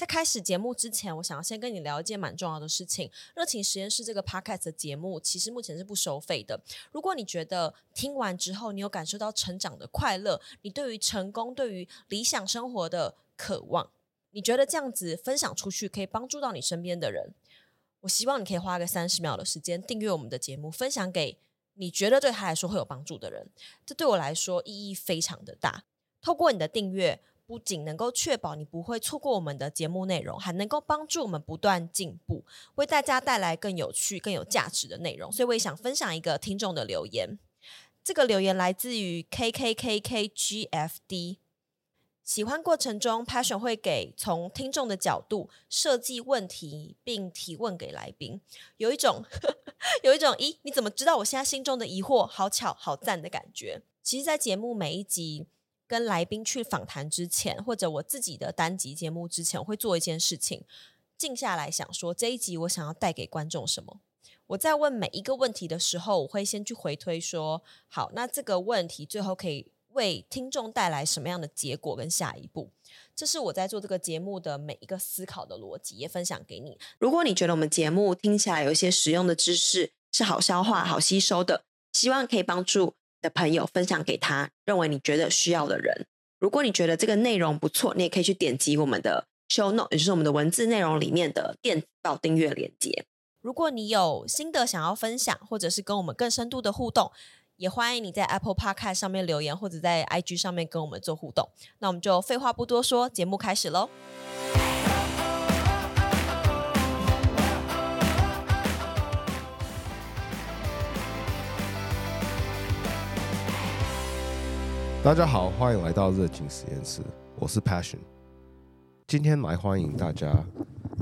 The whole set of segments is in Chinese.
在开始节目之前，我想要先跟你聊一件蛮重要的事情。热情实验室这个 podcast 的节目其实目前是不收费的。如果你觉得听完之后你有感受到成长的快乐，你对于成功，对于理想生活的渴望，你觉得这样子分享出去可以帮助到你身边的人，我希望你可以花个30秒的时间订阅我们的节目，分享给你觉得对他来说会有帮助的人。这对我来说意义非常的大。透过你的订阅，不仅能够确保你不会错过我们的节目内容，还能够帮助我们不断进步，为大家带来更有趣更有价值的内容。所以我也想分享一个听众的留言，这个留言来自于 KKKKGFD， 喜欢过程中 Passion 会给从听众的角度设计问题并提问给来宾，有一种咦你怎么知道我现在心中的疑惑，好巧好赞的感觉。其实在节目每一集跟来宾去访谈之前，或者我自己的单集节目之前，我会做一件事情，静下来想说这一集我想要带给观众什么。我在问每一个问题的时候，我会先去回推说，好，那这个问题最后可以为听众带来什么样的结果跟下一步。这是我在做这个节目的每一个思考的逻辑，也分享给你。如果你觉得我们节目听起来有一些实用的知识，是好消化好吸收的，希望可以帮助的朋友分享给他认为你觉得需要的人。如果你觉得这个内容不错，你也可以去点击我们的 show note， 也就是我们的文字内容里面的电子报订阅连结。如果你有新的想要分享，或者是跟我们更深度的互动，也欢迎你在 Apple Podcast 上面留言，或者在 IG 上面跟我们做互动。那我们就废话不多说，节目开始咯。大家好，欢迎来到热情实验室，我是 Passion。今天来欢迎大家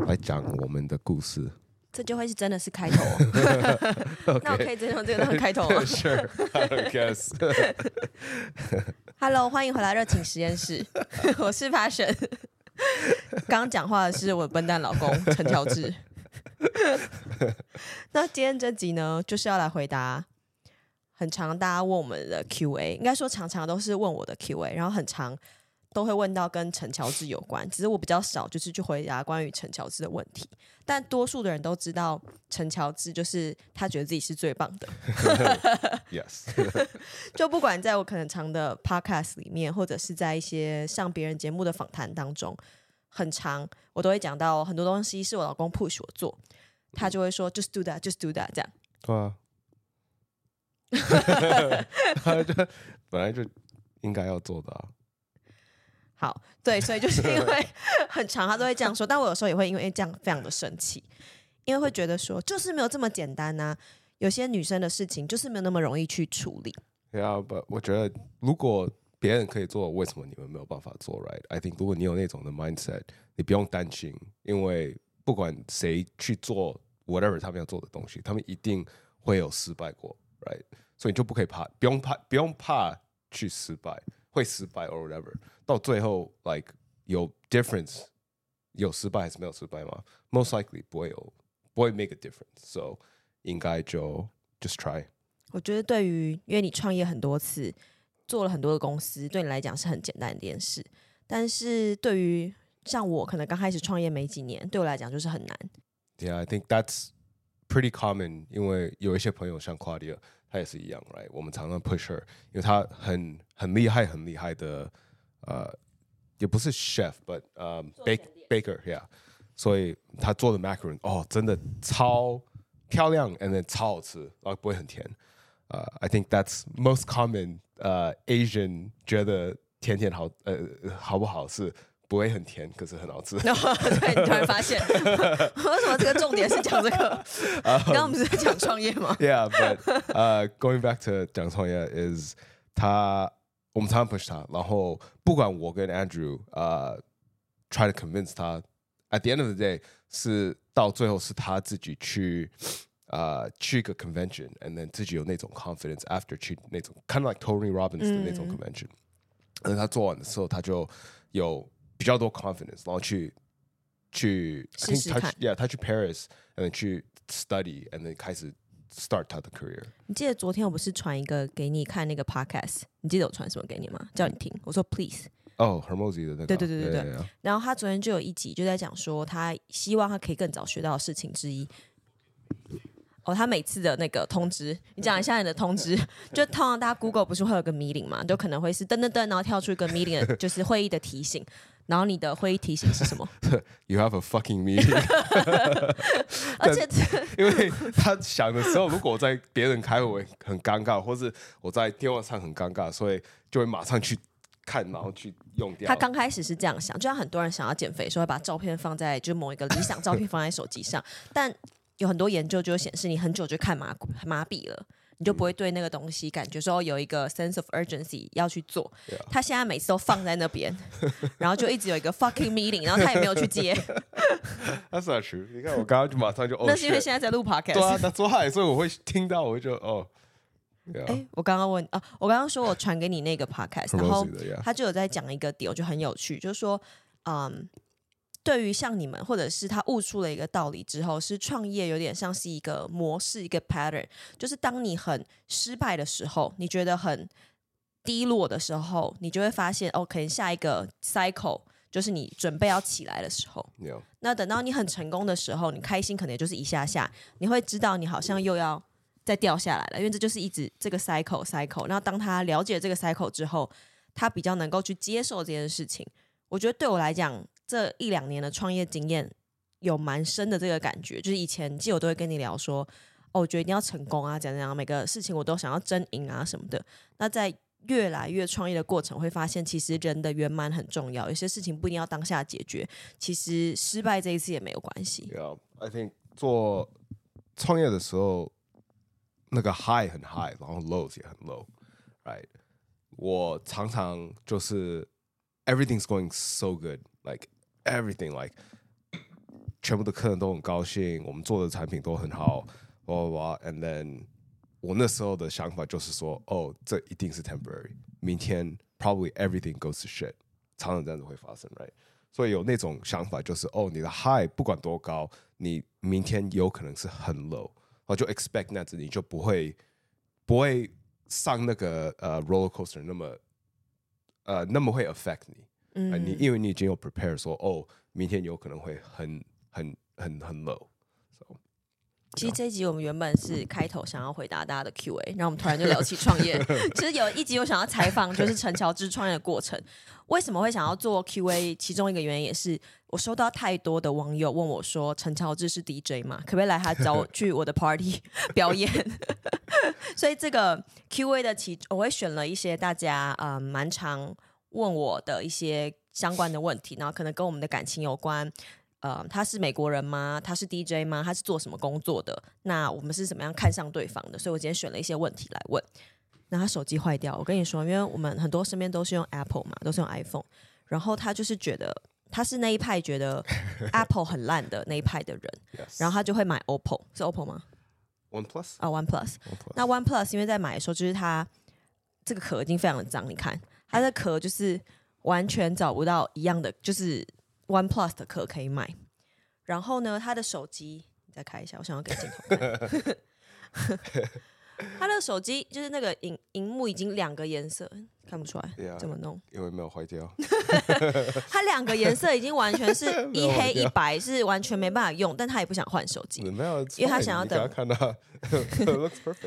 来讲我们的故事。这就会是真的是开头哦。那我可以真的用这个当开头吗？Sure, I don't guess. Hello， 欢迎回来热情实验室，我是 Passion。刚讲话的是我的笨蛋老公陈乔治。那今天这集呢，就是要来回答。很常大家问我们的 QA， 应该说常常都是问我的 QA， 然后很常都会问到跟陈乔治有关，只是我比较少就是去回答关于陈乔治的问题，但多数的人都知道陈乔治就是他觉得自己是最棒的Yes 就不管在我可能常的 podcast 里面，或者是在一些上别人节目的访谈当中，很常我都会讲到很多东西是我老公 push 我做，他就会说 just do that just do that 这样。对啊，本来就应该要做的啊。好，对，所以就是因为很常他都会这样说，但我有时候也会因为这样非常的生气，因为会觉得说就是没有这么简单啊，有些女生的事情就是没有那么容易去处理。对啊，我觉得如果别人可以做，为什么你们没有办法做 right？ I think 如果你有那种的 mindset， 你不用担心，因为不管谁去做 whatever 他们要做的东西，他们一定会有失败过。Right. 所以你就不可以怕，不用怕去失败，会失败 or whatever。到最后 ，like 有 difference， 有失败还是没有失败吗 ？Most likely 不会 make a difference。So 应该就 just try。我觉得对于因为你创业很多次，做了很多的公司，对你来讲是很简单的一件事。但是对于像我可能刚开始创业没几年，对我来讲就是很难。Yeah, I think that's.Pretty common， 因为有一些朋友像 Claudia， 她也是一样 ，right？ 我们常常 push her， 因为她很厉害的，也不是 chef，but baker，yeah。所以她做的 macaron， 哦，真的超漂亮 ，and then 超好吃，然后不会很甜。I think that's most common， Asian 觉得甜甜好，好不好吃？不会很甜，可是很好吃。对，你突然发现，为什么这个重点是讲这个？刚刚不是在讲创业吗 ？Yeah, but going back to 讲创业 is 他，我们常常 push 他，然后不管我跟 Andrew try to convince 他 ，at the end of the day 是到最后是他自己去一个 convention， and then 自己有那种 confidence after 去那种 kind of like Tony Robbins 的那种 convention， 然后他做完的时候他就有。比较多 confidence， 然后去试试看。Yeah， 他去 Paris， and then 去 study， and then 开始 start 他的 career。你记得昨天我不是传一个给你看那个 podcast？ 你记得我传什么给你吗？叫你听，我说 please，哦 Hermosi 的那个，对对对对 对, 对, 对。然后他昨天就有一集就在讲说，他希望他可以更早学到的事情之一。哦，他每次的那个通知，你讲一下你的通知。就通常大家 Google 不是会有个 meeting 嘛，就可能会是噔噔噔，然后跳出一个 meeting， 的就是会议的提醒。然后你的会议提醒是什么？ You have a fucking meeting 而且因为他想的时候，如果我在别人开会很尴尬，或是我在电话上很尴尬，所以就会马上去看，然后去用掉。他刚开始是这样想，就像很多人想要减肥，说会把照片放在就某一个理想照片放在手机上，但有很多研究就显示，你很久就看麻痹了。你就不会对那个东西感觉说有一个 sense of urgency 要去做。Yeah. 他现在每次都放在那边，然后就一直有一个 fucking meeting， 然后他也没有去接。That's not true。你看我刚刚就马上就哦，那是因为现在在录 podcast。对啊，他做嗨，所以我会听到，我就哦。哎、yeah. 欸，我刚刚问啊，我刚刚说我传给你那个 podcast， 然后他就有在讲一个点，我觉得很有趣，就是说，对于像你们，或者是他悟出了一个道理之后，是创业有点像是一个模式，一个 pattern， 就是当你很失败的时候，你觉得很低落的时候，你就会发现哦，可能下一个 cycle 就是你准备要起来的时候。Yeah. 那等到你很成功的时候，你开心可能也就是一下下，你会知道你好像又要再掉下来了，因为这就是一直这个 cycle。那当他了解这个 cycle 之后，他比较能够去接受这件事情。我觉得对我来讲，这一两年的创业经验有蛮深的这个感觉，就是以前记得我都会跟你聊说，哦，我觉得一定要成功啊，怎样怎样，每个事情我都想要争赢啊什么的。那在越来越创业的过程，会发现其实人的圆满很重要，有些事情不一定要当下解决，其实失败这一次也没有关系。Yeah, I think 做创业的时候，那个 high 很 high， 然后 low 也很 low， right？ 我常常就是 everything's going so good， like。Everything like 全部的客人都很高兴，我们做的产品都很好， blah blah blah, and then 我那时候的想法就是说，哦，这一定是 temporary， 明天 probably everything goes to shit， 常常这样子会发生 ，right？ 所以有那种想法就是，哦，你的 high 不管多高，你明天有可能是很 low， 然后就 expect 那样子，你就不会上那个roller coaster 那么会 affect 你。你因为你已经有 prepare 说哦，明天有可能会很 low。其实这一集我们原本是开头想要回答大家的 Q&A， 然后我们突然就聊起创业。其实有一集我想要采访，就是陈乔治创业的过程。为什么会想要做 Q&A？ 其中一个原因也是我收到太多的网友问我说：“陈乔治是 DJ 吗？可不可以来他找我去我的 party 表演？”所以这个 Q&A 的我会选了一些大家蛮常问我的一些相关的问题，然后可能跟我们的感情有关。他是美国人吗？他是 DJ 吗？他是做什么工作的？那我们是怎么样看上对方的？所以我今天选了一些问题来问。那他手机坏掉，我跟你说，因为我们很多身边都是用 Apple 嘛，都是用 iPhone， 然后他就是觉得他是那一派觉得 Apple 很烂的那一派的人，yes. 然后他就会买 OPPO， 是 OPPO 吗 ？OnePlus 啊 ，OnePlus。那 OnePlus 因为在买的时候，就是它这个壳已经非常的脏，你看。它的壳就是完全找不到一样的，就是 OnePlus 的壳可以买。然后呢，它的手机你再开一下，我想要给镜头看。它的手机就是那个荧幕已经两个颜色，看不出来， yeah, 怎么弄？因为没有坏掉。它两个颜色已经完全是一黑一白，是完全没办法用，但他也不想换手机，因为他想要等。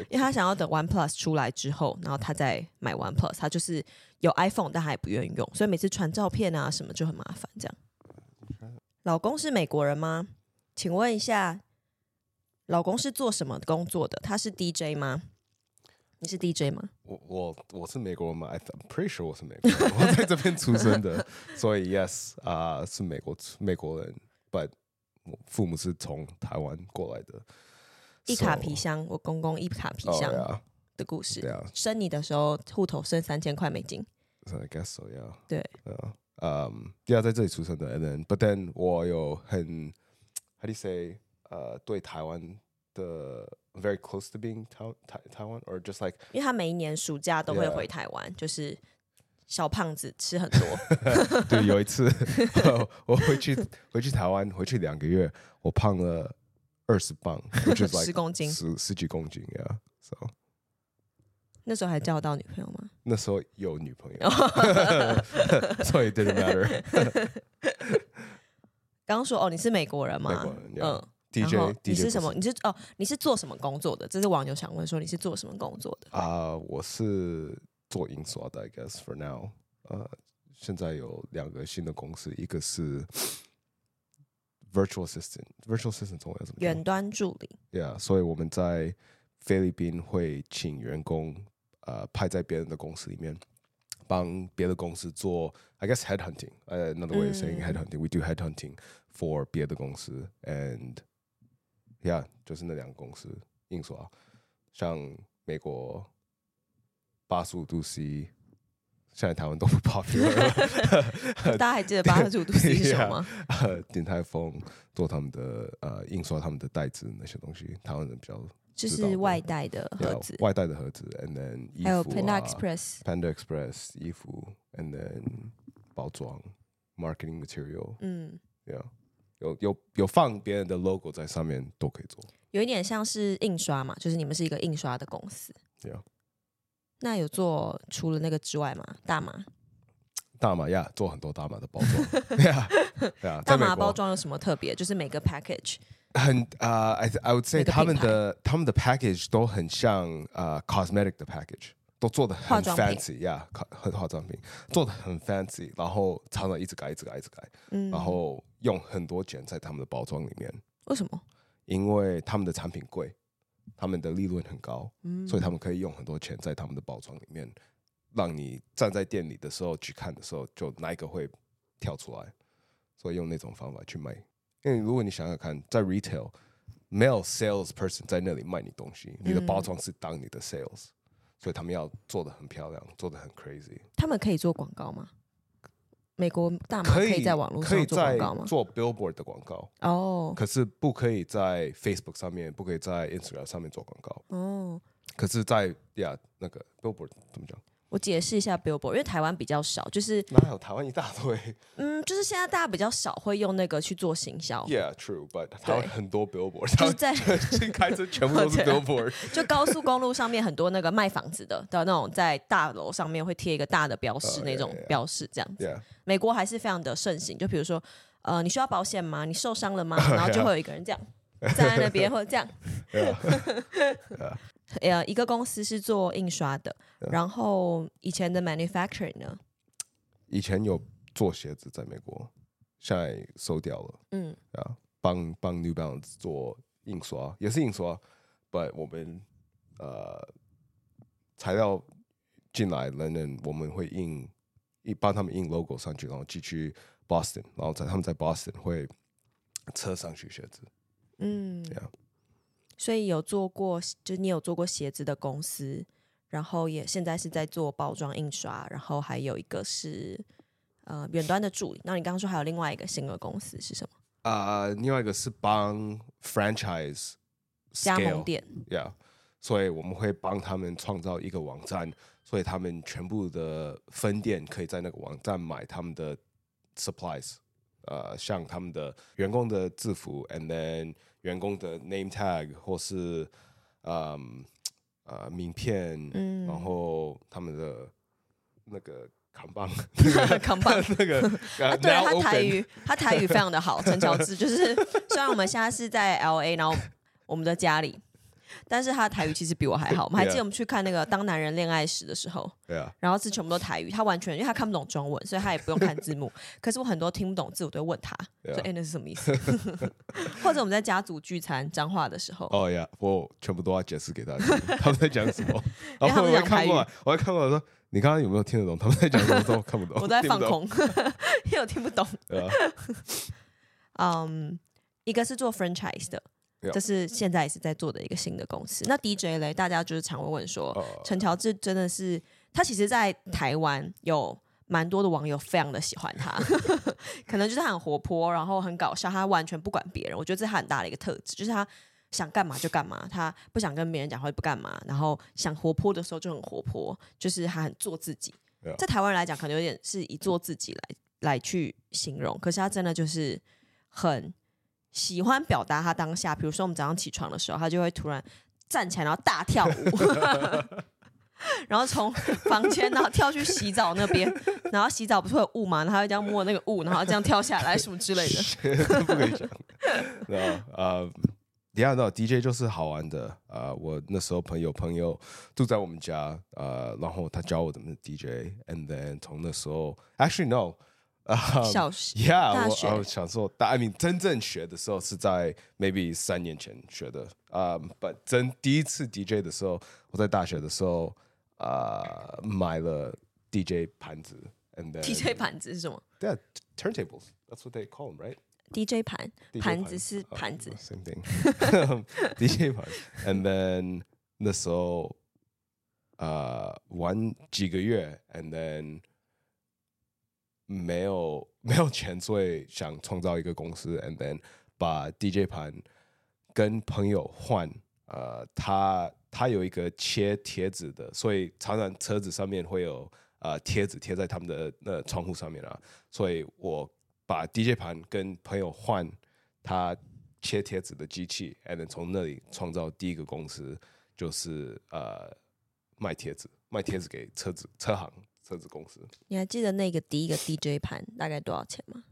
因为他想要等 OnePlus 出来之后，然后他再买 OnePlus。他就是有 iPhone， 但他也不愿意用，所以每次传照片啊什么就很麻烦。这样，老公是美国人吗？请问一下。老公是做什么工作的？他是 DJ 吗？你是 DJ 吗？我是美国人吗 ？I'm pretty sure 我是美国人，我在这边出生的，所以 yes 是美国人 ，but 我父母是从台湾过来的。一卡皮箱，我公公一卡皮箱的故事。Oh, yeah. 生你的时候，户头剩$3000。I guess so, yeah. 对。Yeah, 在这里出生的 ，but then 我有很 how do you say？对台湾的 very close to being Taiwan or just like 因为他每一年暑假都会回台湾， yeah. 就是小胖子吃很多。对，有一次我回去台湾，回去2个月，我胖了20磅，就是10公斤，十几公斤呀。Yeah, so 那时候还交到女朋友吗？那时候有女朋友所以 it didn't matter 刚说哦你是美国人吗？美国人、yeah. 嗯 DJ 你是什么？你是做什么工作的？这是网友想问说你是做什么工作的？我是做印刷的 I guess for now 现在有2个新的公司，一个是 virtual assistant， virtual assistant 中文要怎么讲？远端助理 yeah 所以我们在菲律宾会请员工派在别人的公司里面帮别的公司做 I guess headhunting、another way of saying headhunting、we do headhunting for 别的公司 and yeah 就是那2个公司印刷，像美国85°C，现在台湾都不 popular 了大家还记得85°C是什么吗？鼎泰丰做他们的印刷他们的袋子那些东西，台湾人比较就是外带的盒子， yeah, 外带的盒子 and then 衣服、还有 Panda Express Panda Express 衣服 and then 包装 marketing material 嗯 yeah 有放别人的 logo 在上面都可以做，有一点像是印刷嘛，就是你们是一个印刷的公司 yeah。那有做除了那个之外吗？大麻呀、yeah, 做很多大麻的包装yeah, yeah, 大麻包装有什么特别？就是每个 package 很I would say 他们的 package 都很像cosmetic 的 package， 都做得很 fancy yeah 化妆品做得很 fancy， 然后常常一直改、然后用很多钱在他们的包装里面。为什么？因为他们的产品贵，他们的利润很高，所以他们可以用很多钱在他们的包装里面，让你站在店里的时候去看的时候，就哪一个会跳出来，所以用那种方法去卖。因为如果你想想看，在 retail 没有 salesperson 在那里卖你东西，你的包装是当你的 sales， 所以他们要做得很漂亮，做得很 crazy。他们可以做广告吗？美国大麻可以在网络上做广告吗？可以在做 billboard 的广告哦，可是不可以在 Facebook 上面，不可以在 Instagram 上面做广告哦。可是在呀那个 billboard 怎么讲？我解释一下 billboard， 因为台湾比较少，就是哪有台湾一大堆？就是现在大家比较少会用那个去做行销。Yeah, true, but 台湾很多 billboard， 就是在新开车全部都是 billboard， 就高速公路上面很多那个卖房子的那种，在大楼上面会贴一个大的标识，那种标识这样子。Yeah.美国还是非常的盛行，就比如说，你需要保险吗？你受伤了吗？然后就会有一个人这样站在那边，或者这样。一个公司是做印刷的， yeah. 然后以前的 manufacturing 呢？以前有做鞋子在美国，现在收掉了。帮 New Balance 做印刷，也是印刷 ，but 我们材料进来了，我们会印。帮他们印 logo 上去，然后寄去 Boston， 然后他们在 Boston 会车上去鞋子。Yeah. 所以有做过，就是你有做过鞋子的公司，然后也现在是在做包装印刷，然后还有一个是远端的助理。那你刚刚说还有另外一个新的公司是什么？另外一个是帮 franchise scale, 加盟店。Yeah， 所以我们会帮他们创造一个网站。所以他们全部的分店可以在那个网站买他们的 supplies， 像他们的员工的制服 and then 员工的 name tag 或是名片，然后他们的那个扛棒扛棒那个对，他台语非常的好，陈乔治就是虽然我们现在是在 LA， 然后我们的家里。但是他的台语其实比我还好，我们还记得我们去看那个《当男人恋爱时》的时候， yeah. 然后是全部都台语，他完全因为他看不懂中文，所以他也不用看字幕。可是我很多听不懂字，我都会问他，说：“哎，那是什么意思？”或者我们在家族聚餐彰化的时候，哦呀，我全部都要解释给他听，他们在讲什么。然后我看过来，我还看过来说：“你刚刚有没有听得懂？他们在讲什么？”我看不懂，我都在放空，因为我听不懂。一个是做 franchise 的。这是现在也是在做的一个新的公司。那 DJ 咧，大家就是常会问说，陈乔治真的是他其实在台湾有蛮多的网友非常的喜欢他可能就是他很活泼，然后很搞笑，他完全不管别人，我觉得这是他很大的一个特质，就是他想干嘛就干嘛，他不想跟别人讲会不干嘛，然后想活泼的时候就很活泼，就是他很做自己。在台湾来讲可能有点是以做自己来去形容，可是他真的就是很喜欢表达他当下，比如说我们早上起床的时候，他就会突然站起来然后大跳舞然后从房间然后跳去洗澡那边，然后洗澡不是会有雾嘛，然后他会这样摸那个雾，然后这样跳下来什么之类的。不可以讲。然后Yeah, no, DJ 就是好玩的我那时候朋友住在我们家然后他教我怎么 DJ and then 从那时候 actually no小学 Yeah, 大学我想说I mean 真正学的时候是在 maybe 3年前学的but 第一次 DJ 的时候我在大学的时候买了 DJ 盘子 and then, DJ 盘子是什么 Yeah, turntables That's what they call them, right?DJ 盘，盘子是盘子。Same thing. DJ 盘 ，and then 那时候，玩几个月 ，and then 没有钱，所以想创造一个公司 ，and then 把 DJ 盘跟朋友换。他有一个切贴纸的，所以常常车子上面会有贴纸贴在他们的窗户上面啊，所以我。把 DJ 盘跟朋友换他切贴纸的机器 and then 从那里创造第一个公司就是卖贴纸给车子公司。你还记得那个第一个 DJ 盘大概多少钱吗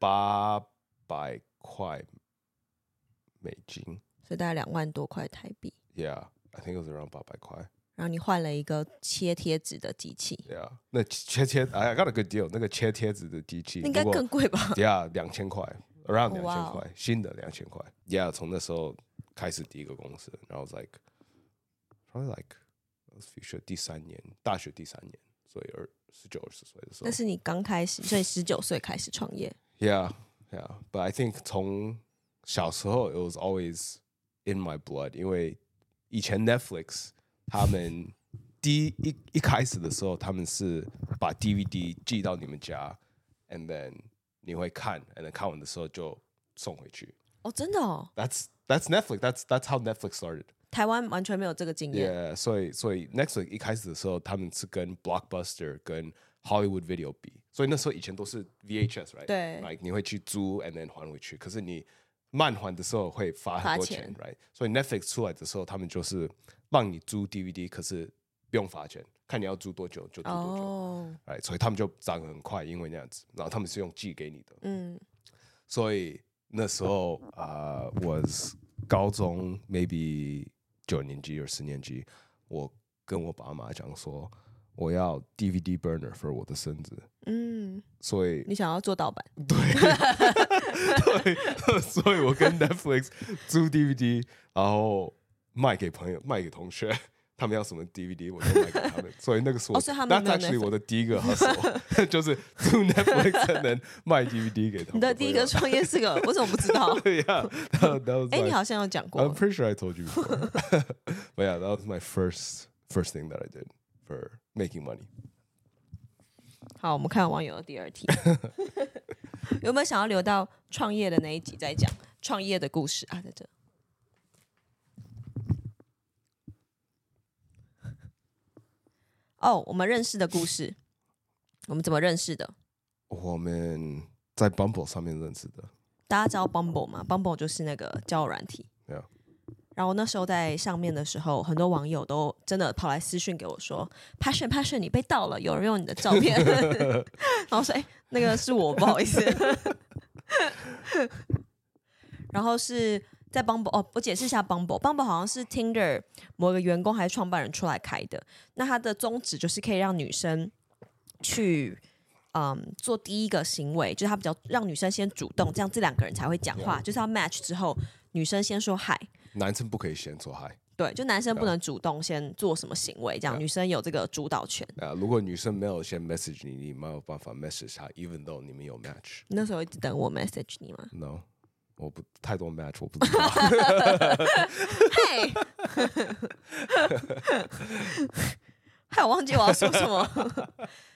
？$800，所以大概$20,000多。Yeah, I think it was around $800。然后你换了一个切贴纸的机器 ，Yeah， 那切 ，I got a good deal。那个切贴纸的机器应该更贵吧 ？Yeah， $2,000 ，around $2,000， 新的$2,000。Yeah， 从那时候开始第一个公司，然后 like probably like future 第3年，大学第3年，所以19、20岁的时候。那是你刚开始，所以19岁开始创业。Yeah，but I think 从小时候 it was always in my blood， 因为以前 Netflix。他们一开始的时候，他们是把 DVD 寄到你们家 ，and then 你会看 ，and then 看完的时候就送回去。哦，真的哦。That's Netflix. That's how Netflix started. 台湾完全没有这个经验。Yeah， 所以 Netflix 一开始的时候，他们是跟 Blockbuster 跟 Hollywood Video 比，所以那时候以前都是 VHS，right？ 对。Like 你会去租 ，and then 还回去。可是你慢还的时候会罚很多钱 ，right？ 所以 Netflix 出来的时候，他们就是。让你租 DVD， 可是不用罚钱，看你要租多久就租多久。Right， 所以他们就涨很快，因为那样子。然后他们是用寄给你的。嗯。所以那时候我高中 maybe 9年级或10年级，我跟我爸妈讲说，我要 DVD burner for 我的孙子。嗯。所以你想要做盗版？对。对，所以我跟 Netflix 租 DVD， 然后。卖给朋友，卖给同学，他们要什么 DVD， 我就卖给他们。所以那个是我，that's actually 我的第一个hustle，就是租 Netflix 能卖 DVD 给他们。你的第一个创业是个，我怎么不知道？对呀，你好像有讲过。I'm pretty sure I told you before. But yeah, that was my first thing that I did for making money. 好，我们看网友的第二题。有没有想要留到创业的那一集再讲创业的故事啊？在这。我们认识的故事，我们怎么认识的？我们在 Bumble 上面认识的。大家知道 Bumble 吗 ？Bumble 就是那个交友软体。Yeah. 然后那时候在上面的时候，很多网友都真的跑来私讯给我说 ：“Passion， 你被盗了，有人用你的照片。”然后说：“那个是我，不好意思。”然后是在 Bumble 我解释一下 Bumble 好像是 Tinder 某个员工还是创办人出来开的。那它的宗旨就是可以让女生去做第一个行为，就是它比较让女生先主动，这样这两个人才会讲话。Yeah. 就是要 match 之后，女生先说嗨，男生不可以先说嗨。对，就男生不能主动先做什么行为，这样女生有这个主导权。如果女生没有先 message 你，你没有办法 message 她 ，even though 你们有 match。你那时候一直等我 message 你吗 ？No。我不太多 match， 我不知道。嘿，害我忘记我要说什么。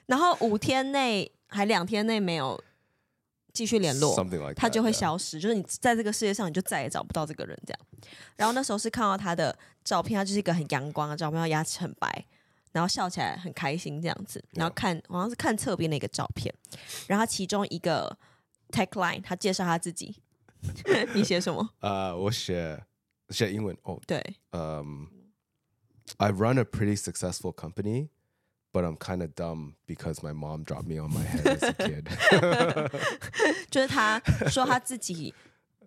然后5天内还2天内没有继续联络， like、that, 他就会消失。Yeah. 就是你在这个世界上，你就再也找不到这个人这样。然后那时候是看到他的照片，他就是一个很阳光的照片，牙齿很白，然后笑起来很开心这样子。然后看、好像是看侧边的一个照片，然后他其中一个 tagline， 他介绍他自己。你写什么？我写英文哦。对， I run a pretty successful company, but I'm kind of dumb because my mom dropped me on my head as a kid. 就是他说他自己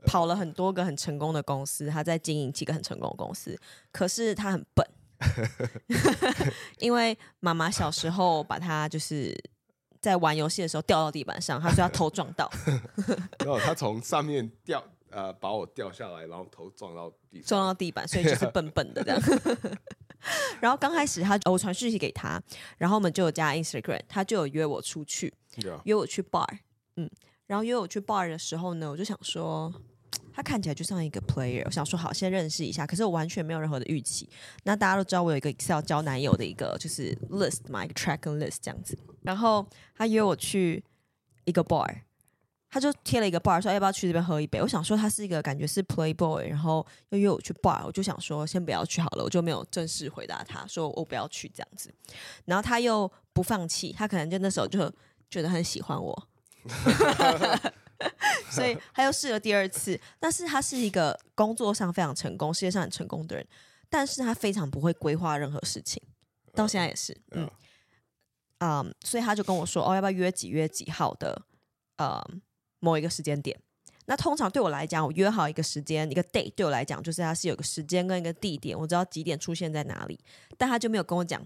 跑了很多个很成功的公司，他在经营几个很成功的公司，可是他很笨。因为妈妈小时候把他就是在玩游戏的时候掉到地板上，他说他头撞到。然后他从上面掉把我掉下来，然后头撞到地板，所以就是笨笨的这样。然后刚开始他我传讯息给他，然后我们就有加 Instagram， 他就有约我出去， yeah. 约我去 bar， 嗯，然后约我去 bar 的时候呢，我就想说他看起来就像一个 player， 我想说好先认识一下，可是我完全没有任何的预期。那大家都知道我有一个 Excel 交男友的一个就是 list 嘛，一个 track and list 这样子。然后他约我去一个 bar， 他就贴了一个 bar 说要不要去这边喝一杯。我想说他是一个感觉是 playboy， 然后又约我去 bar， 我就想说先不要去好了，我就没有正式回答他说我不要去这样子。然后他又不放弃，他可能就那时候就觉得很喜欢我。所以他又试了第二次，但是他是一个工作上非常成功、事业上很成功的人，但是他非常不会规划任何事情，到现在也是，嗯，所以他就跟我说，哦，要不要约几号的某一个时间点？那通常对我来讲，我约好一个时间一个 date， 对我来讲就是他是有个时间跟一个地点，我知道几点出现在哪里，但他就没有跟我讲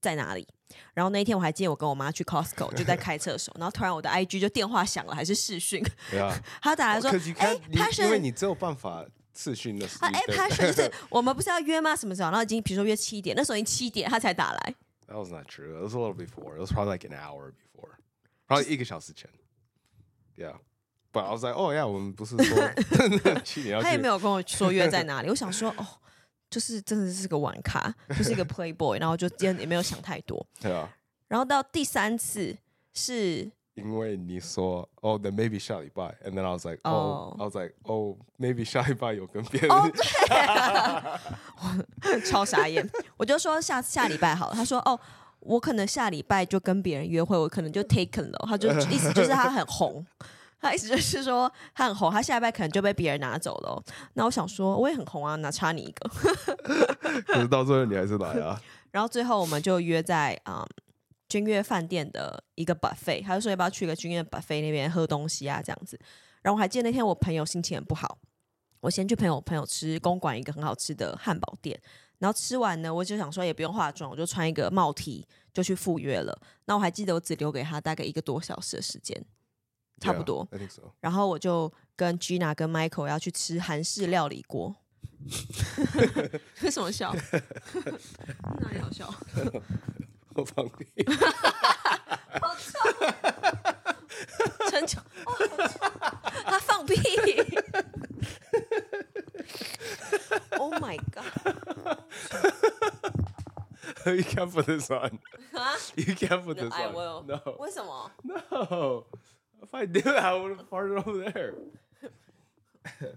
在哪里。然后那一天我还记得我跟我妈去 Costco， 就在开车的时候，然后突然我的 IG 就电话响了，还是视讯，他打来说，哎 Passion， 因为你只有办法视讯的时候，哎 Passion， 就是我们不是要约吗？什么时候？然后已经比如说约7点，那时候已经7点他才打来。That was not true. It was a little before. It was probably like an hour before. Probably 1个小时前。Yeah. But I was like, oh yeah， 我们不是说7点要去？他也没有跟我说约在哪里。我想说，哦。就是真的是个玩咖，就是一个 playboy， 然后就今天也没有想太多。对啊。然后到第三次是因为你说 ，Oh, then maybe 下礼拜 ，and then I was like, Oh, I was like, Oh, maybe 下礼拜有跟别人。哦、oh, ，对、啊。超傻眼，我就说下礼拜好了。他说哦，我可能下礼拜就跟别人约会，我可能就 taken 了。他就意思就是他很红。他意思就是说他很红，他下一拜可能就被别人拿走了、哦。那我想说我也很红啊，哪差你一个？可是到最后你还是来啊。然后最后我们就约在君悦饭店的一个 buffet， 他就说要不要去一个君悦 buffet 那边喝东西啊这样子。然后我还记得那天我朋友心情很不好，我先去朋友吃公馆一个很好吃的汉堡店，然后吃完呢我就想说也不用化妆，我就穿一个帽 T 就去赴约了。那我还记得我只留给他大概1个多小时的时间。差不多 yeah, I think so. 然后我就跟 Gina 跟 Michael 要去吃韩式料理锅。为什么笑？哪里好笑？我放屁。好臭！陈乔，他放屁。Oh my god！ You can't put this on. You can't put this on. I will. No. 为什么 ？No.If I did, I would have farted over there.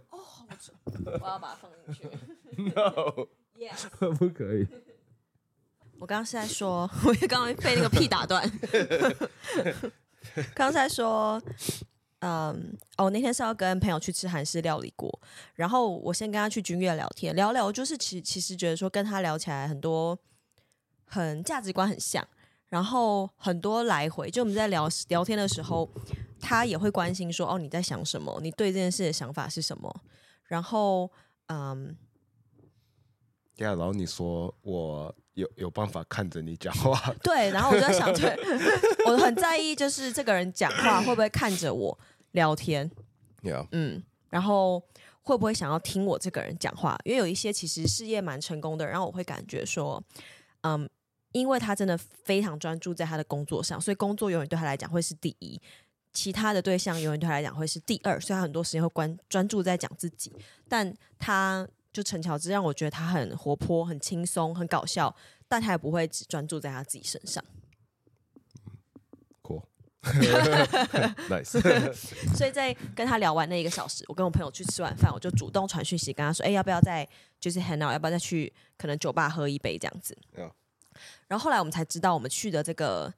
Oh, No. Yes. 不可以。我刚刚是在说，我刚刚被那个屁打断。刚才说，那天是要跟朋友去吃韩式料理锅，然后我先跟他去君悦聊天，聊就是其实觉得说跟他聊起来很多，很价值观很像。然后很多来回，就我们在聊天的时候，他也会关心说：“哦，你在想什么？你对这件事的想法是什么？”然后，对啊，然后你说我有办法看着你讲话，对，然后我就在想，对，我很在意，就是这个人讲话会不会看着我聊天， yeah. 嗯，然后会不会想要听我这个人讲话？因为有一些其实事业蛮成功的，然后我会感觉说，因为他真的非常专注在他的工作上，所以工作永远对他来讲会是第一，其他的对象永远对他来讲会是第二，所以他很多时间会专注在讲自己。但他就陈乔治让我觉得他很活泼、很轻松、很搞笑，但他也不会只专注在他自己身上。Cool. Nice. 所以在跟他聊完那1个小时，我跟我朋友去吃晚饭，我就主动传讯息跟他说：“哎，要不要再就是 hang out？ 要不要再去可能酒吧喝一杯这样子？” yeah.然后后来我们才知道，我们去的这个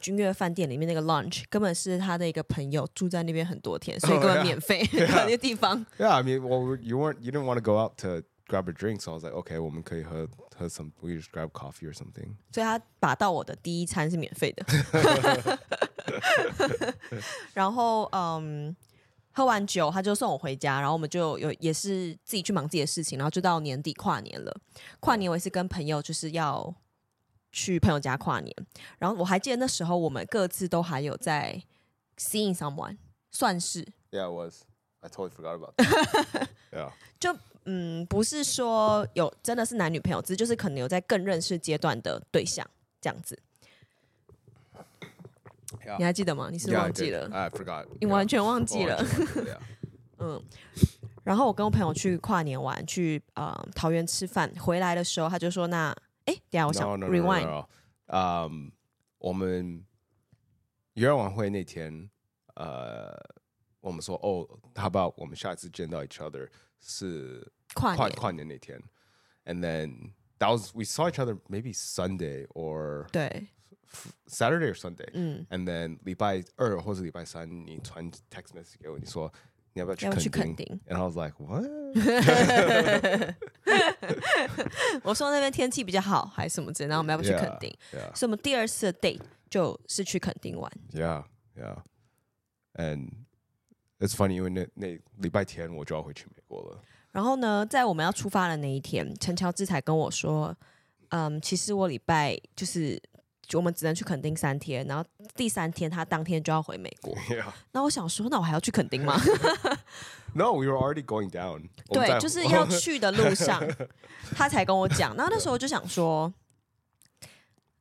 君悦饭店里面那个 lunch 根本是他的一个朋友住在那边很多天，所以根本免费那个地方。Yeah, I mean, well, you didn't want to go out to grab a drink, so I was like, okay, 我们可以喝 some, we just grab coffee or something. 所以他把到我的第一餐是免费的。然后喝完酒他就送我回家，然后我们就也是自己去忙自己的事情，然后就到年底跨年了。跨年我也是跟朋友就是要去朋友家跨年，然后我还记得那时候我们各自都还有在 seeing someone， 算是 Yeah, it was. I totally forgot about that. Yeah. 就不是说有真的是男女朋友，只是就是可能有在更认识阶段的对象这样子。Yeah. 你还记得吗？你是忘记了 I forgot. 你完全忘记了。Yeah. 然后我跟我朋友去跨年玩，去桃园吃饭，回来的时候他就说那等一下我想 rewind。我们元旦晚会那天我们说哦，好吧，我们下次见到 each other 是跨年那天 ，and then that was we saw each other maybe Sunday or 对 Saturday or Sunday，and then 礼拜二或者礼拜三你传 text message 给我，你说你要不要去垦丁 ？And I was like what？ 我说那边天气比较好还是什么之类，然后我们要不要去垦丁？ Yeah. 所以我们第二次的 date 就是去垦丁玩。Yeah, yeah, and It's funny, 因为那礼拜天我就要回去美国了。然后呢，在我们要出发的那一天，陈乔治才跟我说，其实我礼拜就是我们只能去垦丁3天，然后第3天他当天就要回美国。Yeah. 那我想说，那我还要去垦丁吗？No, we were already going down. 对，就是要去的路上，他才跟我讲。那时候我就想说，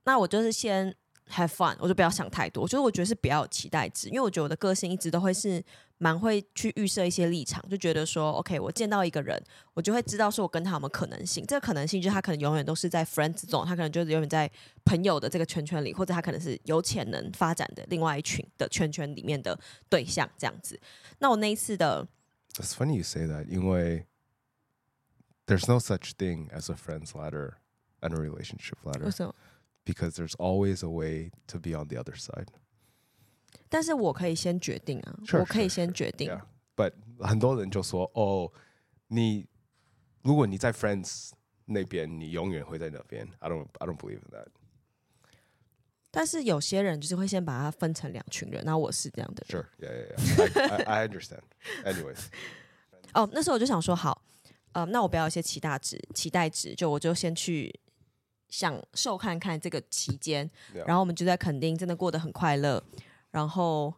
那我就是先 have fun， 我就不要想太多。就是我觉得是不要有期待值，因为我觉得我的个性一直都会是。蛮会去预设一些立场，就觉得说 OK 我见到一个人我就会知道说我跟他有没有可能性，这个可能性就是他可能永远都是在 friend zone， 他可能就是永远在朋友的这个圈圈里，或者他可能是有潜能发展的另外一群的圈圈里面的对象这样子。那我那一次的 It's funny you say that 因为 There's no such thing as a friend's ladder and a relationship ladder. 为什么？ Because there's always a way to be on the other side.但是我可以先决定啊， sure, 我可以先决定。Sure, yeah. But 很多人就说哦，如果你在 Friends 那边，你永远会在那边。I don't believe in that. 但是有些人就是会先把它分成2群人，那我是这样的人。Sure, yeah, yeah, yeah. I understand. Anyways. 哦，那时候我就想说，好，那我不要一些期待值，就我就先去。享受看看这个期间， yeah. 然后我们就在垦丁真的过得很快乐。然后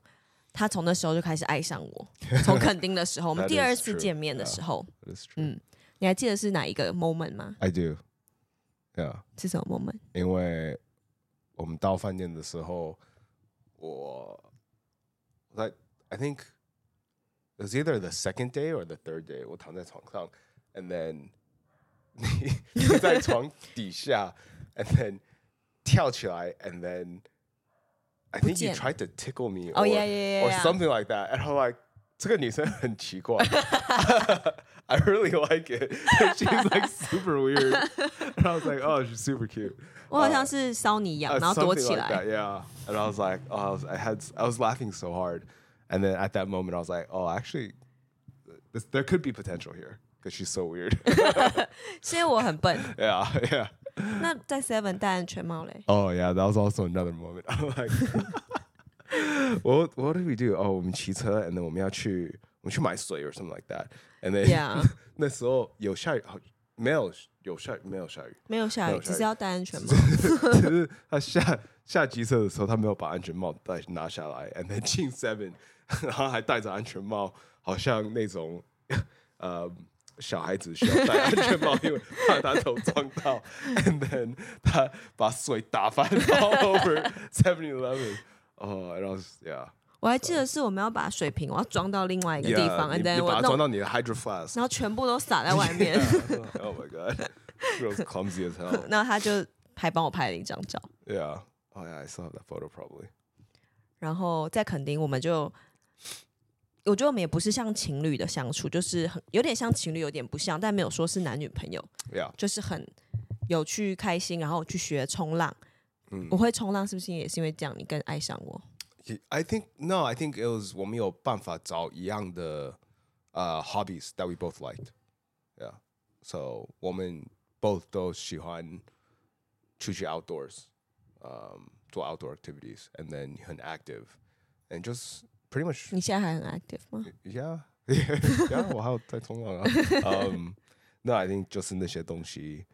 他从那时候就开始爱上我，从垦丁的时候，我们第二次见面的时候， yeah. 你还记得是哪一个 moment 吗 ？I do， yeah， 是什么 moment？ 因为我们到饭店的时候，I think it was either the second day or the third day， 我躺在床上 ，and then。你在床底下 and then 跳起来 and then I think you tried to tickle me or, yeah, yeah, yeah, or something like that and I'm like 这个女生很奇怪I really like it she's like super weird and I was like oh she's super cute 我好像是搔你痒然后躲起来 something like that yeah and I was like oh, I was laughing so hard and then at that moment I was like oh actually there could be potential here Because she's so weird. 是因为我很笨。Yeah, yeah. 那在 Seven 戴安全帽嘞？ Oh yeah, that was also another moment. I'm like, what did we do? Oh, 我们骑车 ，and then 我们去买水 or something like that. And then yeah. 那时候有下雨，没有下雨，只是要戴安全帽。只是他下机车的时候，他没有把安全帽拿下来 ，and then 进 Seven， 然后还戴着安全帽，好像那种小孩子需要戴安全帽，因为怕他头撞到。And then 他把水打翻 all over 7-Eleven. Oh, and I was yeah. 我还记得是我们要把水瓶，我要装到另外一个地方， and then 我装到你的 Hydro Flask， 然后全部都洒在外面。Yeah. Oh my god, it was clumsy as hell. 然后他就还帮我拍了一张照。Yeah, oh yeah, I still have that photo probably. 然后在垦丁，我们就。我觉得我们也不是像情侣的相处，就是很有点像情侣，有点不像，但没有说是男女朋友。Yeah. 就是很有趣、开心，然后去学冲浪。我会冲浪，是不是也是因为这样你更爱上我 ？I think it was 我们有办法找一样的hobbies that we both liked. Yeah. So 我们 both 都喜欢出去 outdoors， 做 outdoor activities， and then 很 active， and just pretty much。你现在还很 active 吗 ？Yeah， yeah， 我还有在冲浪啊。那 I think 就是那些东西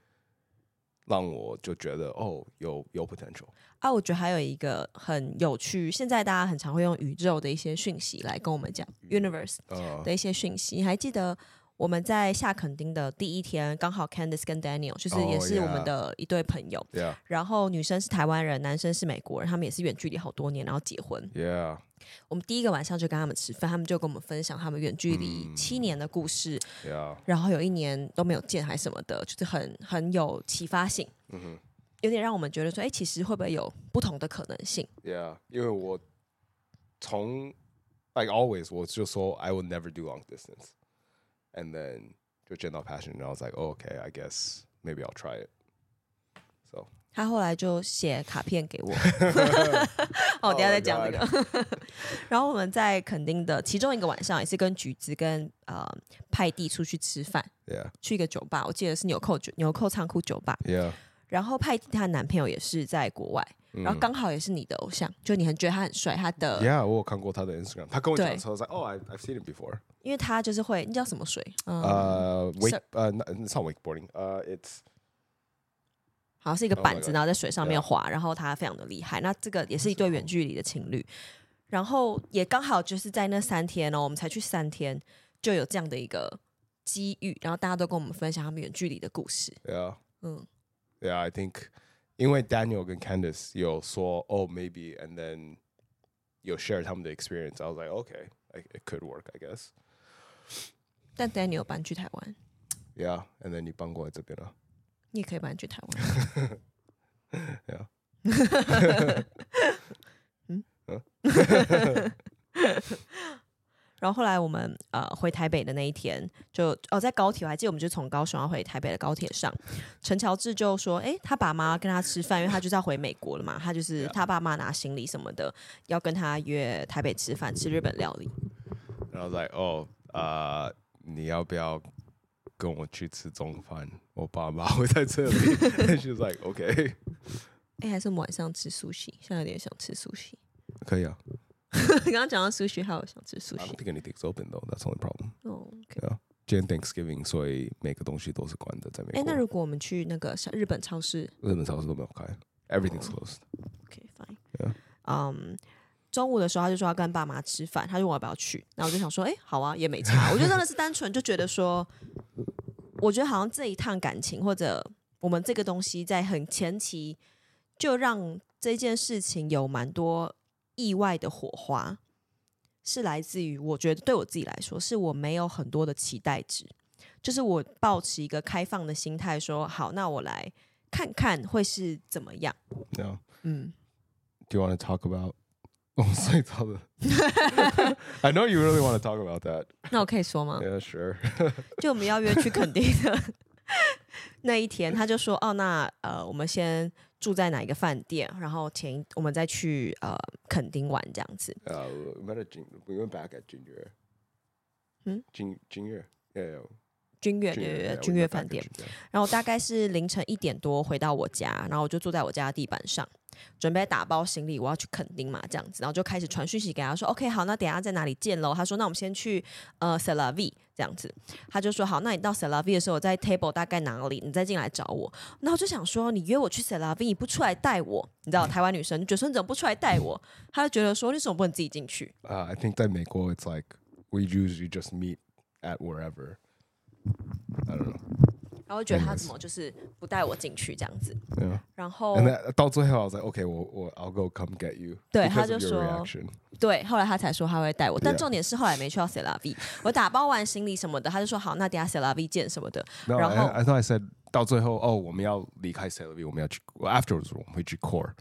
让我就觉得哦，有 potential 啊！我觉得还有一个很有趣，现在大家很常会用宇宙的一些讯息来跟我们讲 universe 的一些讯息。你还记得我们在下墾丁的第一天，刚好 Candace 跟 Daniel 就是也是我们的一对朋友， yeah. 然后女生是台湾人，男生是美国人，他们也是远距离好多年，然后结婚。Yeah.我们第一个晚上就跟他们吃饭，他们就跟我们分享他们远距离7年的故事，yeah. 然后有1年都没有见还什么的，就是很有启发性，mm-hmm. 有点让我们觉得说，哎，其实会不会有不同的可能性？ Yeah， 因为我从 like always 我就说 I will never do long distance， and then 就见到 Passion， 然后 I was like、oh, okay I guess maybe I'll try it。So他后来就写卡片给我哦，等一下再讲这个然后我们在墾丁的其中一个晚上也是跟橘子跟派蒂出去吃饭，yeah. 去一个酒吧，我记得是纽扣仓库酒吧，yeah. 然后派蒂她男朋友也是在国外，嗯，然后刚好也是你的偶像，就你很觉得他很帅，他的 Yeah 我有看过他的 Instagram， 他跟我讲的时候我说 Oh I've seen him before， 因为他就是会你叫什么水it's not wakeboarding it's好像是一个板子，然后在水上面滑，然后他非常的厉害。那这个也是一对远距离的情侣，然后也刚好就是在那3天哦，我们才去3天，就有这样的一个机遇，然后大家都跟我们分享他们远距离的故事。Yeah， 嗯 ，Yeah， I think 因为 Daniel 跟 Candace 有说 ，Oh maybe， and then 有 share 他们的 experience， I was like okay， it could work， I guess。但 Daniel 搬去台湾。Yeah，and then 你搬过来这边了。你也可以搬去台湾。对然后后来我们回台北的那一天，就在高铁，我还记得我们就从高雄要回台北的高铁上，陈乔治就说：“哎，他爸妈跟他吃饭，因为他就是要回美国了嘛，他就是他爸妈拿行李什么的，要跟他约台北吃饭，吃日本料理。”然后我 like 你要不要？跟我去吃中饭，我爸妈会在这里。She's like, okay。哎，还是我们晚上吃 sushi， 现在有点想吃 sushi。可以啊。刚刚讲到 sushi， 还有想吃 sushi。I don't think anything's open though. That's the only problem. Oh, okay. Yeah. 今天 Thanksgiving， 所以每个东西都是关的，在美国。哎，那如果我们去那个日本超市，日本超市都没有开 ，everything's closed。Okay, fine. Yeah. 中午的时候，他就说要跟爸妈吃饭，他就问我要不要去，然后我就想说，哎，好啊，也没差。我就真的是单纯就觉得说，我觉得好像这一趟感情或者我们这个东西在很前期就让这件事情有蛮多意外的火花，是来自于我觉得对我自己来说是我没有很多的期待值，就是我抱持一个开放的心态说好，那我来看看会是怎么样。 No. 嗯 Do you want to talk about I know you really want to talk about that. 那我可以说吗？ Yeah, sure. 就我们要约去墾丁的那一天，他就说：“哦，那我们先住在哪一个饭店，然后我们再去墾丁玩这样子。”We went back at Junior. 嗯，君悦， yeah.君悦饭店，然后大概是凌晨1点多回到我家，然后我就坐在我家的地板上，准备打包行李，我要去墾丁嘛，这样子，然后就开始传讯息给他说 ，OK， 好，那等一下在哪里见喽？他说，那我们先去C'est la Vie 这样子，他就说好，那你到C'est la Vie 的时候，我在 table 大概哪里，你再进来找我。那我就想说，你约我去C'est la Vie， 你不出来带我，你知道台湾女生就觉得你怎么不出来带我？他就觉得说，你为什么不能自己进去？I think 在美国 ，it's like we usually just meet at wherever.I don't know. 然后觉得他怎么就是不带我进去这样子，yeah. 然后 then, 到最后我说 OK， I'll go come get you。 对，他就说对，后来他才说他会带我，yeah. 但重点是后来没去到 C'est la Vie， 我打包完行李什么的，他就说好，那等一下 C'est la Vie 见什么的。 No, 然后 I thought I said 到最后哦，我们要离开 C'est la Vie， 我们要去 afterwards 我们会去 Core。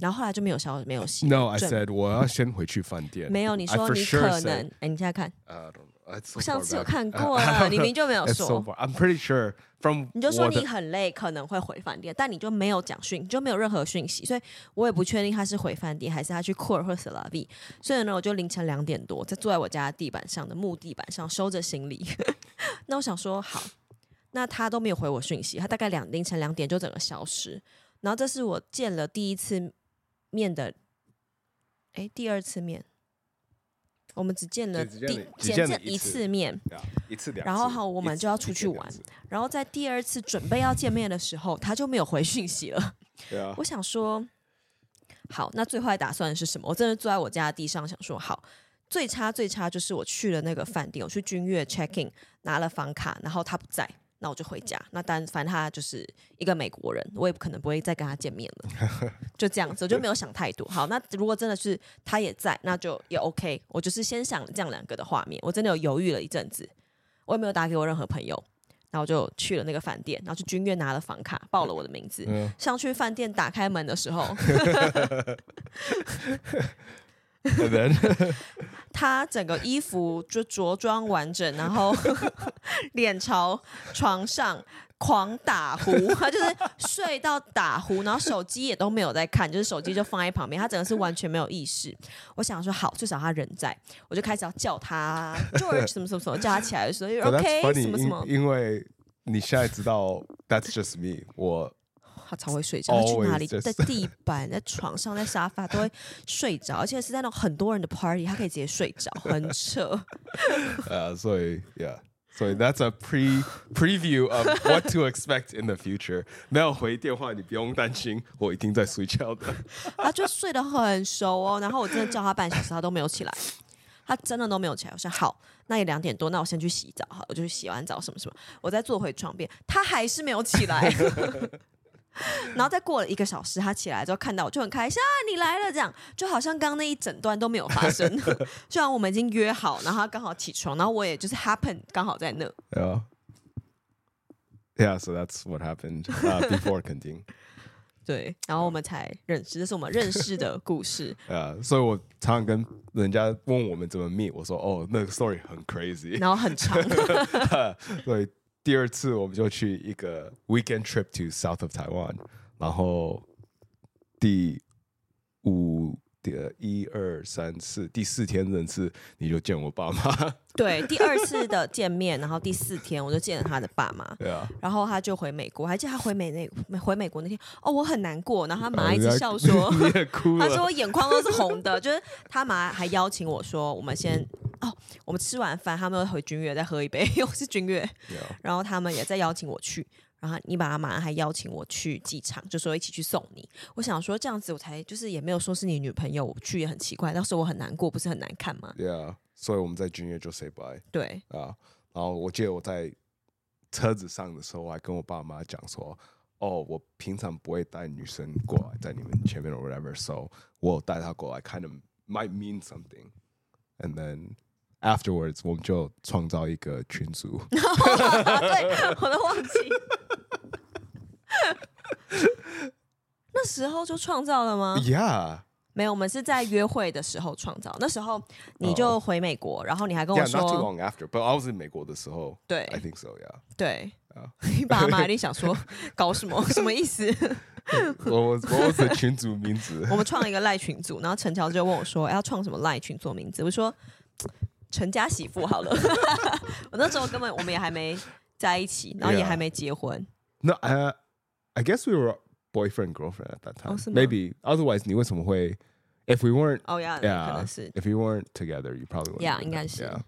然后后来就没有戏。No, I said 我要先回去饭店。没有，你说你可能，哎，你现在看。I don't know. So、我上次有看过了，你明明就没有说。So、I'm pretty sure from 你就说你很累，可能会回饭店，但你就没有讲讯，你就没有任何讯息，所以我也不确定他是回饭店还是他去 Core 或 C'est la Vie。所以呢，我就凌晨2点多，在坐在我家地板上的木地板上收着行李，那我想说好，那他都没有回我讯息，他大概凌晨2点就整个消失。然后这是我见了第一次面的，哎，第二次面，我们只见了一次面，一次两次，然后好，我们就要出去玩，然后在第二次准备要见面的时候，他就没有回讯息了。对啊，我想说，好，那最坏打算是什么？我真的坐在我家的地上想说，好，最差就是我去了那个饭店，我去君悦 check in 拿了房卡，然后他不在，那我就回家。那当然，反正他就是一个美国人，我也可能不会再跟他见面了，就这样子，我就没有想太多。好，那如果真的是他也在，那就也 OK。我就是先想这样两个的画面，我真的有犹豫了一阵子，我也没有打给我任何朋友，然后就去了那个饭店，然后去君悦拿了房卡，报了我的名字。上去饭店打开门的时候，他整个衣服就着装完整，然后脸朝床上狂打呼，他就是睡到打呼，然后手机也都没有在看，就是手机就放在旁边，他整个是完全没有意识。我想说好，至少他人在，我就开始要叫他 George 什么什么什么，叫他起来的时候 OK 什么什么，因为你现在知道 That's just me， 我。他超会睡觉，他去哪里，在地板、在床上、在沙发都会睡着，而且是在那种很多人的 party， 他可以直接睡着，很扯。所以 yeah， 所以 that's a preview of what to expect in the future。没有回电话，你不用担心，我一定在睡觉的。他就睡得很熟哦，然后我真的叫他半小时，他都没有起来。他真的都没有起来，我说好，那也2点多，那我先去洗澡，好，我就去洗完澡什么什么，我再坐回床边，他还是没有起来。然后再过了1个小时，他起来之后看到我就很开心啊，你来了，这样就好像刚刚那一整段都没有发生。虽然我们已经约好，然后他刚好起床，然后我也就是 happen 刚好在那。Yeah, yeah, so that's what happened、before Kending 对，然后我们才认识，这是我们认识的故事。所以我常常跟人家问我们怎么 meet， 我说哦，那个 story 很 crazy， 然后很长。对。第二次我们就去一个 weekend trip to south of Taiwan， 然后第四天认识，你就见我爸妈。对，第二次的见面，然后第四天我就见了他的爸妈。对啊，然后他就回美国，还记得他回美国那天，哦，我很难过，然后他妈一直笑说，你也哭了，他说我眼眶都是红的，就是他妈还邀请我说，我们先。哦，我们吃完饭，他们回君悦再喝一杯，又是君悦， yeah. 然后他们也在邀请我去，然后你爸爸妈妈还邀请我去机场，就说一起去送你。我想说这样子，我才就是也没有说是你女朋友，我去也很奇怪，到时候我很难过，不是很难看吗？对啊，所以我们在君悦就 say bye。对啊，然后我记得我在车子上的时候，我还跟我爸妈讲说，哦，我平常不会带女生过来在你们前面 or whatever，so 我有带她过来 ，kind of might mean something， and then。Afterwards， 我们就创造一个群组。对，我都忘记。那时候就创造了吗 ？Yeah， 没有，我们是在约会的时候创造。那时候你就回美国， 然后你还跟我说 ，Not too long after， but I was in 美国的时候。对 ，I think so， yeah。对，你爸妈一定想说搞什么？什么意思？我是群组名字。我们创了一个赖群组，然后陈乔就问我说，要创什么赖群组名字？我说。陈家媳妇好了，我那时候根本我们也还没在一起，然后也还没结婚。Yeah. No, I guess we were boyfriend girlfriend at that time.、Oh, maybe otherwise, 你为什么会 ？If we weren't, oh yeah, yeah 可能是 if we weren't together, you probably wouldn't. Yeah, 应该是。Yeah.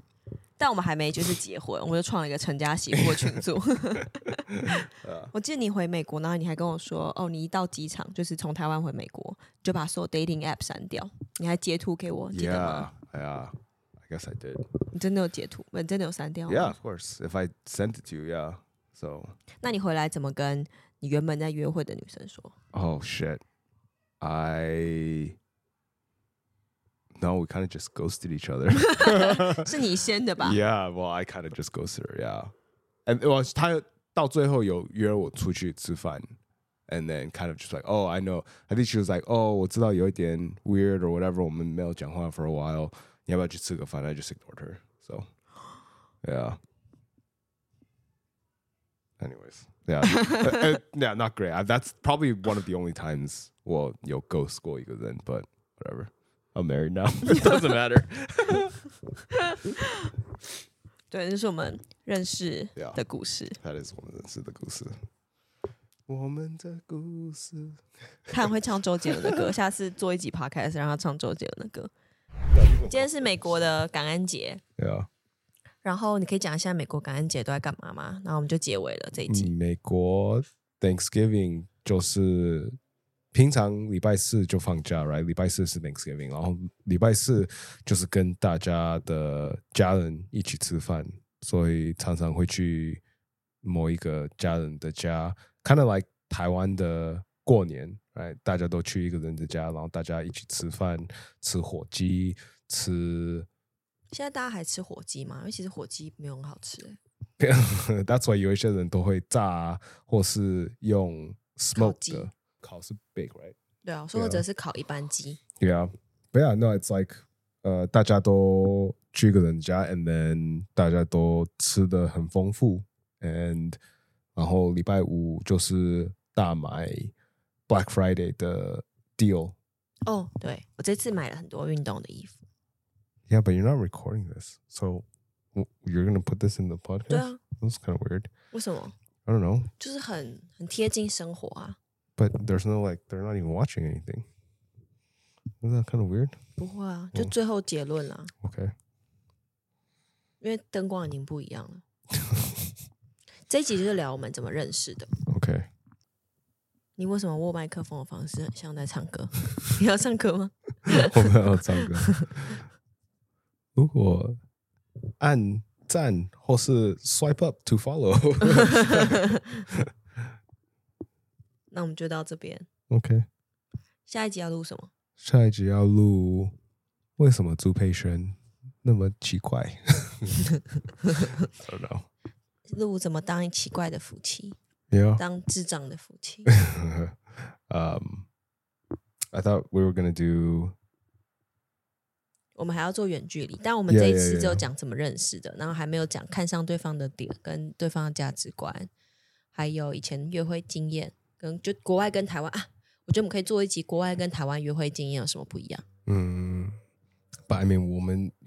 但我们还没就是结婚，我们就创了一个陈家媳妇群组。我记得你回美国，然后你还跟我说，哦，你一到机场就是从台湾回美国，就把所有 dating app 删掉，你还截图给我，记得吗？ Yeah, yeah.I guess I did. 你真的有截图？你真的有删掉吗？ Yeah, of course. If I sent it to you, yeah. So. 那你回来怎么跟你原本在约会的女生说？ Oh shit. No, we kind of just ghosted each other. 是你先的吧？ Yeah, well, I kind of just ghosted her. Yeah. And well, 她到最后有约我出去吃饭。And then kind of just like, oh, I know. I think she was like, oh, 我知道有一点 weird or whatever. 我们没有讲话 for a while.你要不要去吃个饭？ I just ignored her. So, yeah. Anyways, yeah, yeah, not great. That's probably one of the only times 我有 ghost 过一个人 but whatever. I'm married now. It doesn't matter. 对，这是我们认识的故事。Yeah, that is 我们认识的故事。我们的故事。他很会唱周杰伦的歌，下次做一集 podcast 让他唱周杰伦的歌。今天是美国的感恩节。Yeah. 然后你可以讲一下美国感恩节都在干嘛吗？然后我们就结尾了这一集。美国 Thanksgiving 就是平常礼拜四就放假 right？ 礼拜四是 Thanksgiving， 然后礼拜四就是跟大家的家人一起吃饭。所以常常会去某一个家人的家 kind of like 台湾的过年 right? 大家都去一个人的家，然后大家一起吃饭，吃火鸡，吃，现在大家还吃火鸡吗？因为其实火鸡没有很好吃That's why 有一些人都会炸或是用 smoke 的烤是 big right？ 对啊，或者是烤一般鸡 Yeah But yeah no it's like大家都去一个人家 and then 大家都吃得很丰富 and 然后礼拜五就是大买 Black Friday 的 deal 哦、对，我这次买了很多运动的衣服 Yeah but you're not recording this so you're gonna put this in the podcast? 对啊 That's kind of weird 为什么？ I don't know 就是很贴近生活啊 But there's no like they're not even watching anything Isn't that kind of weird? 不会啊，就最后结论啦 OK，因为灯光已经不一样了这一集就是聊我们怎么认识的 OK 你为什么握麦克风的方式很像在唱歌你要唱歌吗我没有唱歌如果按赞或是 swipe up to follow 那我们就到这边 OK 下一集要录什么？下一集要录为什么朱佩轩那么奇怪I don't know 路怎么当奇怪的夫妻、yeah. 当智障的夫妻I thought we were gonna do 我们还要做远距离，但我们这一次只有讲怎么认识的 然后还没有讲看上对方的点跟对方的价值观，还有以前约会经验跟就国外跟台湾啊，我觉得我们可以做一集国外跟台湾约会经验有什么不一样嗯But I mean,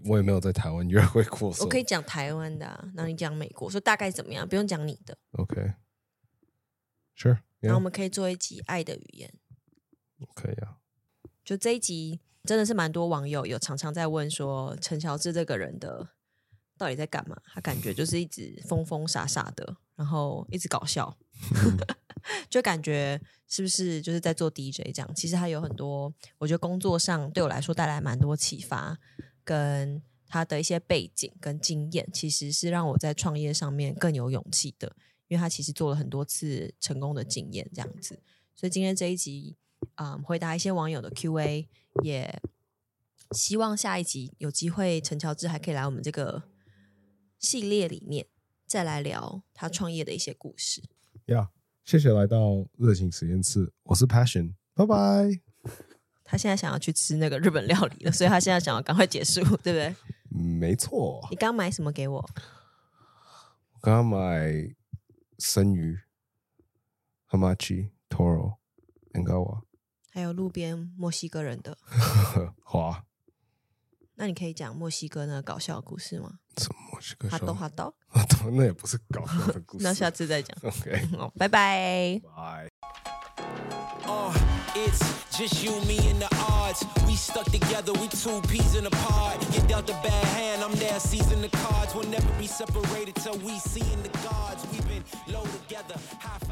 我也没有在台湾约会过。我可以讲台湾的啊，然后你讲美国，说大概怎么样，不用讲你的。OK, sure.、Yeah. 然后我们可以做一集《爱的语言》。可以啊。就这一集真的是蛮多网友有常常在问说，陈乔治这个人的到底在干嘛？他感觉就是一直疯疯傻傻的，然后一直搞笑，就感觉是不是就是在做 DJ 这样？其实他有很多，我觉得工作上对我来说带来蛮多启发，跟他的一些背景跟经验，其实是让我在创业上面更有勇气的，因为他其实做了很多次成功的经验这样子。所以今天这一集，回答一些网友的 Q&A， 也希望下一集有机会陈乔治还可以来我们这个系列里面再来聊他创业的一些故事。Yeah.谢谢来到热情实验室，我是 Passion， 拜拜。他现在想要去吃那个日本料理了，所以他现在想要赶快结束，对不对？没错。你刚买什么给我？我刚买生鱼、hamachi、toro、engawa， 还有路边墨西哥人的花。那你可以讲墨西哥那个搞笑的故事吗？什么墨西哥笑？哈豆，那也不是搞笑的故事。那下次再讲。OK， 好，拜拜。Bye。It's just you, me, and the odds. We stuck together. We two peas in a pod. You dealt a bad hand. I'm there seizing the cards. We'll never be separated till we seeing the gods. We've been low together. High five.